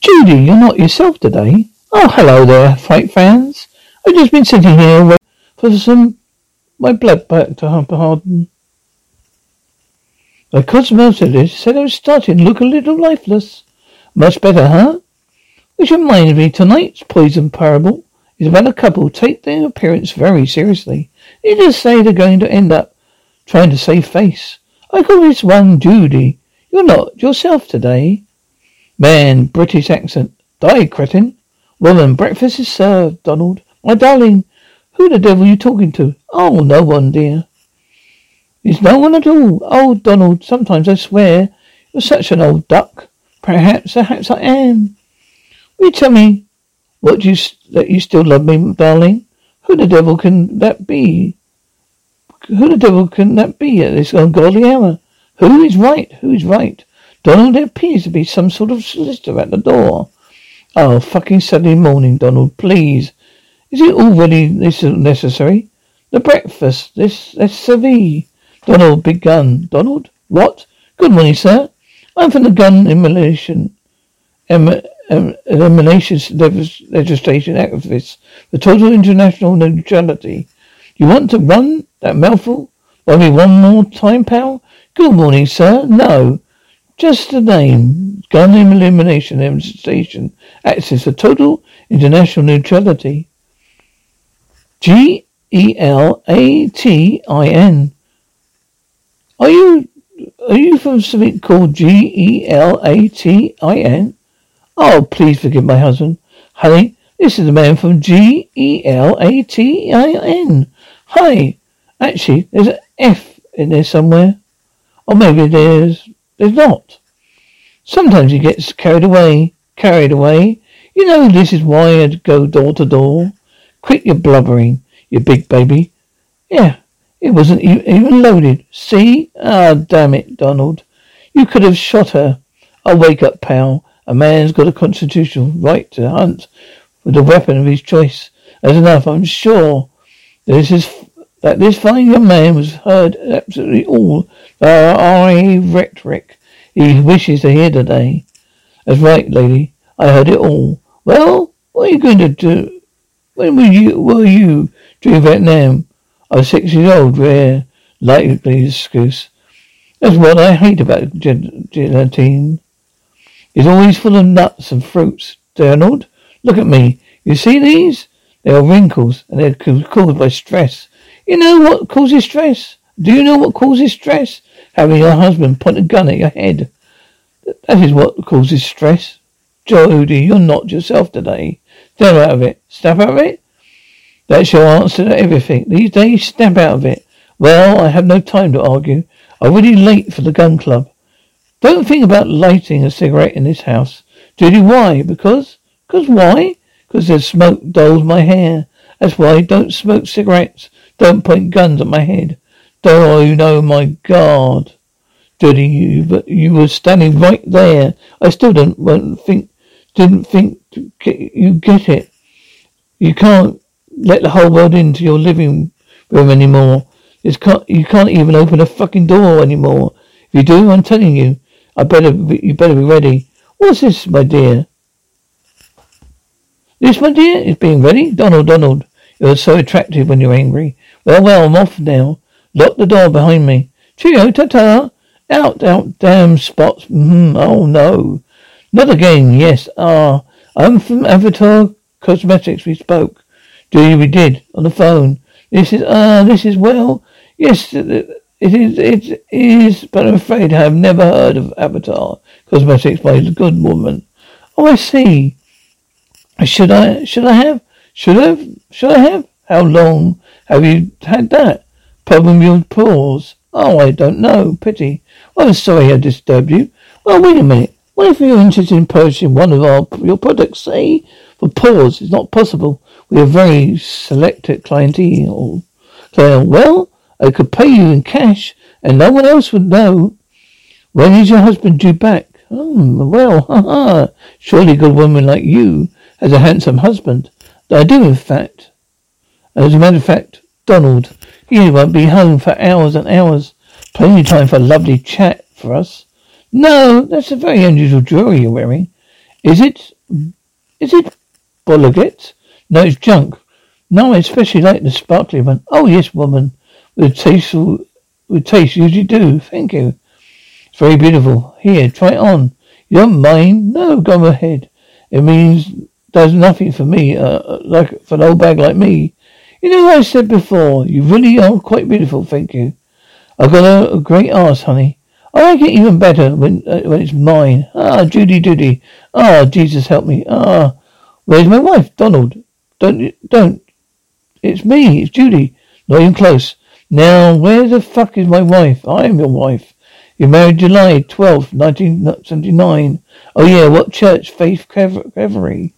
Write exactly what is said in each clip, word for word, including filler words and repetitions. Judy, you're not yourself today. Oh, hello there, fight fans. I've just been sitting here waiting for some my blood back to harden. The cosmetologist said I was starting to look a little lifeless. Much better, huh? Which reminded me, tonight's poison parable is about a couple take their appearance very seriously. You just say they're going to end up trying to save face. I call this one Judy. You're not yourself today. Man, British accent. Die, cretin. Woman, breakfast is served, Donald. My darling, who the devil are you talking to? Oh, no one, dear. It's no one at all. Oh, Donald, sometimes I swear you're such an old duck. Perhaps, perhaps I am. Will you tell me what you that you still love me, darling? Who the devil can that be? Who the devil can that be at this ungodly hour? Who is right? Who is right? Donald, there appears to be some sort of solicitor at the door. Oh, fucking Saturday morning, Donald, please. Is it already this necessary? The breakfast, this, this survey. Donald, big gun. Donald? What? Good morning, sir. I'm from the gun emulation, em, em, elimination legislation activists for total international neutrality. You want to run that mouthful by me one more time, pal? Good morning, sir. No, just the name. Gun elimination legislation activists for total international neutrality. G E L A T I N. Are you are you from something called G E L A T I N? Oh, please forgive my husband. Honey, this is the man from G E L A T I N. Hi. Actually, there's an F in there somewhere. Or maybe there's there's not. Sometimes he gets carried away. Carried away. You know this is why I'd go door to door. Quit your blubbering, you big baby. Yeah. It wasn't even loaded. See? Ah, oh, damn it, Donald. You could have shot her. Oh, wake up, pal. A man's got a constitutional right to hunt with the weapon of his choice. That's enough. I'm sure that this, is, that this fine young man has heard absolutely all the I rhetoric he wishes to hear today. That's right, lady. I heard it all. Well, what are you going to do? When were you, were you during Vietnam? I was six years old, rare, likely excuse. That's what I hate about gelatine. It's always full of nuts and fruits, Donald. Look at me. You see these? They are wrinkles, and they're caused by stress. You know what causes stress? Do you know what causes stress? Having your husband point a gun at your head. That is what causes stress. Jody, you're not yourself today. Snap out of it. Snap out of it? That's your answer to everything. These days, snap out of it. Well, I have no time to argue. I'm already late for the gun club. Don't think about lighting a cigarette in this house. Judy, why? Because? Because why? Because the smoke dulls my hair. That's why I don't smoke cigarettes. Don't point guns at my head. Don't I know, my God. Judy, you, but you were standing right there. I still don't, won't think, didn't think you get it. You can't let the whole world into your living room anymore. It's can't, you can't even open a fucking door anymore. If you do, I'm telling you, I better be, you better be ready. What's this, my dear? This, my dear, is being ready? Donald, Donald, you're so attractive when you're angry. Well, well, I'm off now. Lock the door behind me. Cheerio, ta-ta. Out, out, damn spots. Mm-hmm. Oh, no. Not again, yes. Ah, I'm from Avatar Cosmetics. We spoke. Do we did on the phone? This is ah, uh, this is well, yes, it is. It is, but I'm afraid I have never heard of Avatar Cosmetics by a good woman. Oh, I see. Should I? Should I have? Should I? Have, should I have? How long have you had that? Problem your pause. Oh, I don't know. Pity. Well, I'm sorry I disturbed you. Well, wait a minute. What if you're interested in purchasing one of our your products? Say, for pause, it's not possible. We have very selected clientele. So, well, I could pay you in cash, and no one else would know. When is your husband due back? Oh, well, ha-ha. Surely a good woman like you has a handsome husband. I do, in fact. As a matter of fact, Donald, you won't be home for hours and hours. Plenty of time for a lovely chat for us. No, that's a very unusual jewelry you're wearing. Is it? Is it Bolligit? No, it's junk. No, I especially like the sparkly one. Oh, yes, woman. With taste, with taste, you usually do. Thank you. It's very beautiful. Here, try it on. You don't mind? No, go ahead. It means does nothing for me, uh, like for an old bag like me. You know what I said before? You really are quite beautiful, thank you. I've got a, a great arse, honey. I like it even better when uh, when it's mine. Ah, Judy, Judy. Ah, Jesus help me. Ah, where's my wife, Donald? Don't, don't. It's me, it's Judy. Not even close. Now, where the fuck is my wife? I'm your wife. You married July twelfth, nineteen seventy-nine. Oh yeah, what church? Faith Calvary.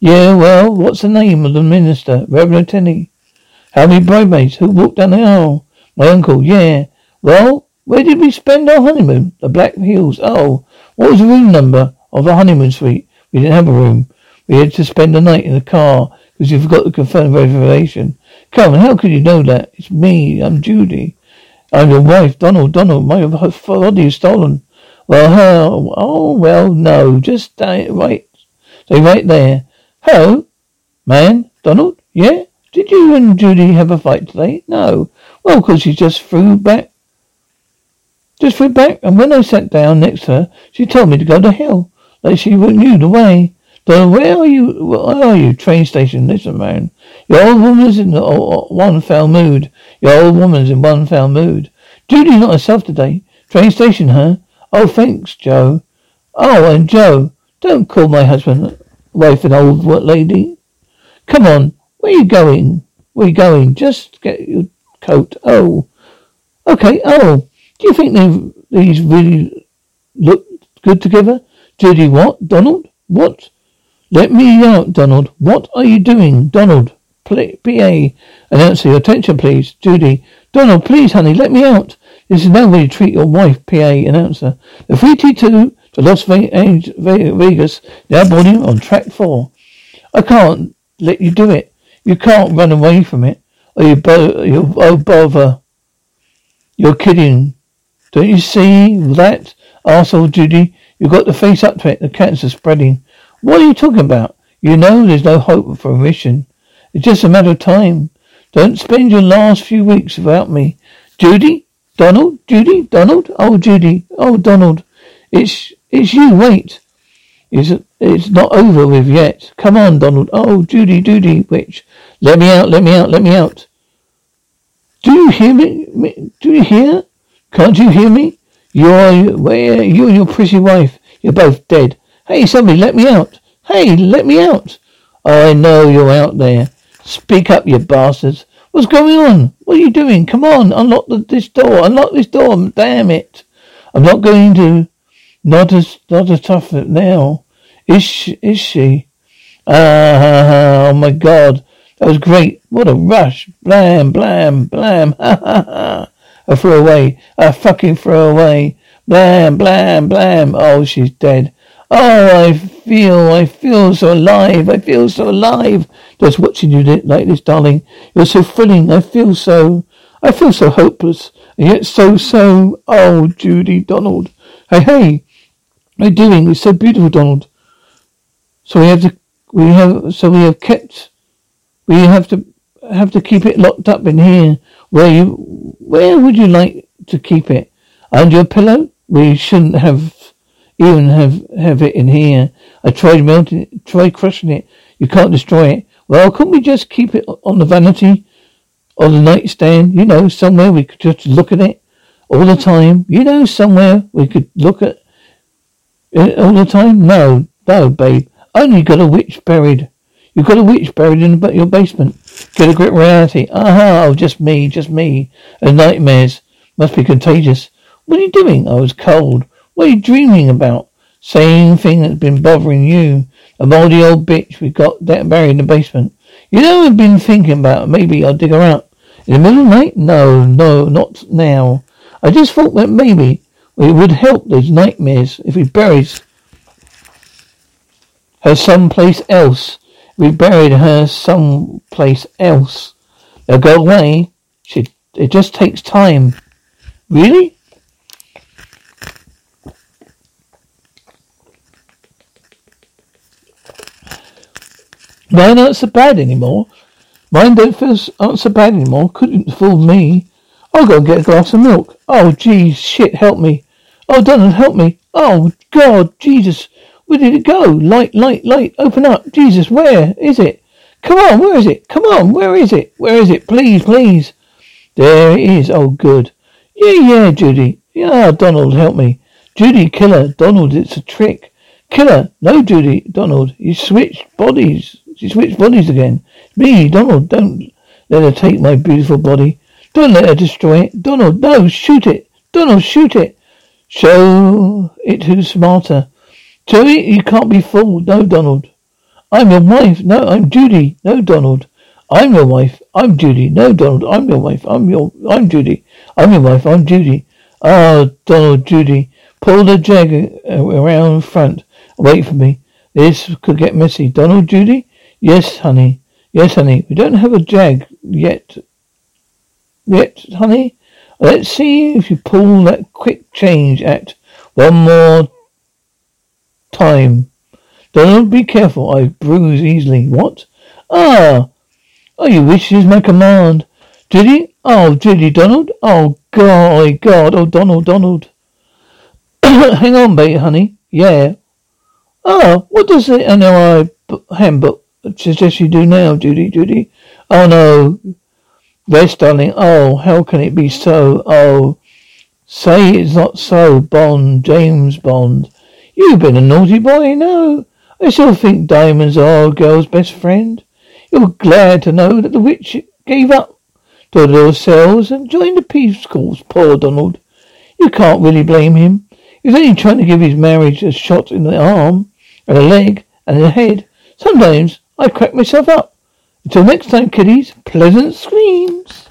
Yeah, well, what's the name of the minister? Reverend Tenney. How many bridesmaids? Who walked down the aisle? My uncle, yeah. Well, where did we spend our honeymoon? The Black Hills. Oh, what was the room number of our honeymoon suite? We didn't have a room. We had to spend the night in the car because you forgot to confirm reservation. Come, how could you know that? It's me. I'm Judy. I'm your wife, Donald. Donald, my body is stolen. Well, how? Oh, well, no. Just stay right, stay right there. Hello, man, Donald? Yeah? Did you and Judy have a fight today? No. Well, because she just threw back. Just threw back, and when I sat down next to her, she told me to go to hell. Like she knew the way. Donald, where are you? Where are you? Train station. Listen, man. Your old woman's in one foul mood. Your old woman's in one foul mood. Judy's not herself today. Train station, huh? Oh, thanks, Joe. Oh, and Joe, don't call my husband... wife an old what lady. Come on, where are you going? Where are you going? Just get your coat. Oh, okay. Oh, do you think they, these really look good together? Judy, what? Donald, what? Let me out, Donald. What are you doing, Donald? Play, P A, announce your attention, please. Judy, Donald, please, honey, let me out. This is no way you treat your wife, P A, announcer. The three T two. The Las Vegas now boarding on track four. I can't let you do it. You can't run away from it. Or you bo- you oh bother. You're kidding. Don't you see that, arsehole Judy? You've got to face up to it. The cancer's spreading. What are you talking about? You know there's no hope for remission. It's just a matter of time. Don't spend your last few weeks without me. Judy? Donald? Judy? Donald? Oh, Judy. Oh, Donald. It's... It's you, wait. It's, it's not over with yet. Come on, Donald. Oh, Judy, Judy, witch. Let me out, let me out, let me out. Do you hear me? me? Do you hear? Can't you hear me? You are, where, you and your pretty wife, you're both dead. Hey, somebody, let me out. Hey, let me out. Oh, I know you're out there. Speak up, you bastards. What's going on? What are you doing? Come on, unlock the, this door. Unlock this door, damn it. I'm not going to... Not as not as tough now, is she? Is she? Ah! Oh my God, that was great! What a rush! Blam, blam, blam! Ha ha ha! I threw away. I fucking threw away. Blam, blam, blam! Oh, she's dead. Oh, I feel, I feel so alive. I feel so alive. Just watching you like this, darling. You're so thrilling. I feel so. I feel so hopeless, and yet so so. Oh, Judy, Donald. Hey, hey. What are you doing? It's so beautiful, Donald. So we have to, we have, so we have kept, we have to, have to keep it locked up in here. Where you, where would you like to keep it? Under your pillow? We shouldn't have, even have, have it in here. I tried melting it, tried crushing it. You can't destroy it. Well, couldn't we just keep it on the vanity, on the nightstand? You know, somewhere we could just look at it all the time. You know, somewhere we could look at. All the time? No, no, babe. Only got a witch buried. You've got a witch buried in your basement. Get a grip of reality. Aha, oh, just me, just me. And nightmares. Must be contagious. What are you doing? I was cold. What are you dreaming about? Same thing that's been bothering you. A moldy old bitch we got that buried in the basement. You know I've been thinking about. Maybe I'll dig her up. In the middle of the night? No, no, not now. I just thought that maybe... It would help those nightmares if we buried her someplace else. If we buried her someplace else. Now go away. She, it just takes time. Really? Mine aren't so bad anymore. Mine don't feel so, aren't so bad anymore. Couldn't fool me. I'll go and get a glass of milk. Oh, geez, shit, help me. Oh, Donald, help me. Oh, God, Jesus, where did it go? Light, light, light, open up. Jesus, where is it? Come on, where is it? Come on, where is it? Where is it? Please, please. There it is. Oh, good. Yeah, yeah, Judy. Yeah, Donald, help me. Judy, killer. Donald, it's a trick. Killer. No, Judy. Donald, you switched bodies. She switched bodies again. Me, Donald, don't let her take my beautiful body. Don't let her destroy it. Donald, no, shoot it. Donald, shoot it. Show it who's smarter. Show it you can't be fooled. No, Donald. I'm your wife. No, I'm Judy. No, Donald. I'm your wife. I'm Judy. No, Donald. I'm your wife. I'm your... I'm Judy. I'm your wife. I'm Judy. Oh, Donald, Judy. Pull the jag around front. Wait for me. This could get messy. Donald, Judy? Yes, honey. Yes, honey. We don't have a jag yet. Yet, honey? Let's see if you pull that quick change act one more time. Donald, be careful. I bruise easily. What? Ah! Oh, you wish is my command. Judy? Oh, Judy, Donald? Oh, God, God. Oh, Donald, Donald. Hang on, babe, honey. Yeah. Oh, what does the N L I handbook suggest you do now, Judy, Judy? Oh, no. Rest, darling. Oh, how can it be so? Oh, say it's not so, Bond, James Bond. You've been a naughty boy, no. I still think diamonds are a girl's best friend. You're glad to know that the witch gave up to the cells and joined the Peace Corps, poor Donald. You can't really blame him. He was only trying to give his marriage a shot in the arm and a leg and the head. Sometimes I crack myself up. Until next time, kiddies, pleasant screams.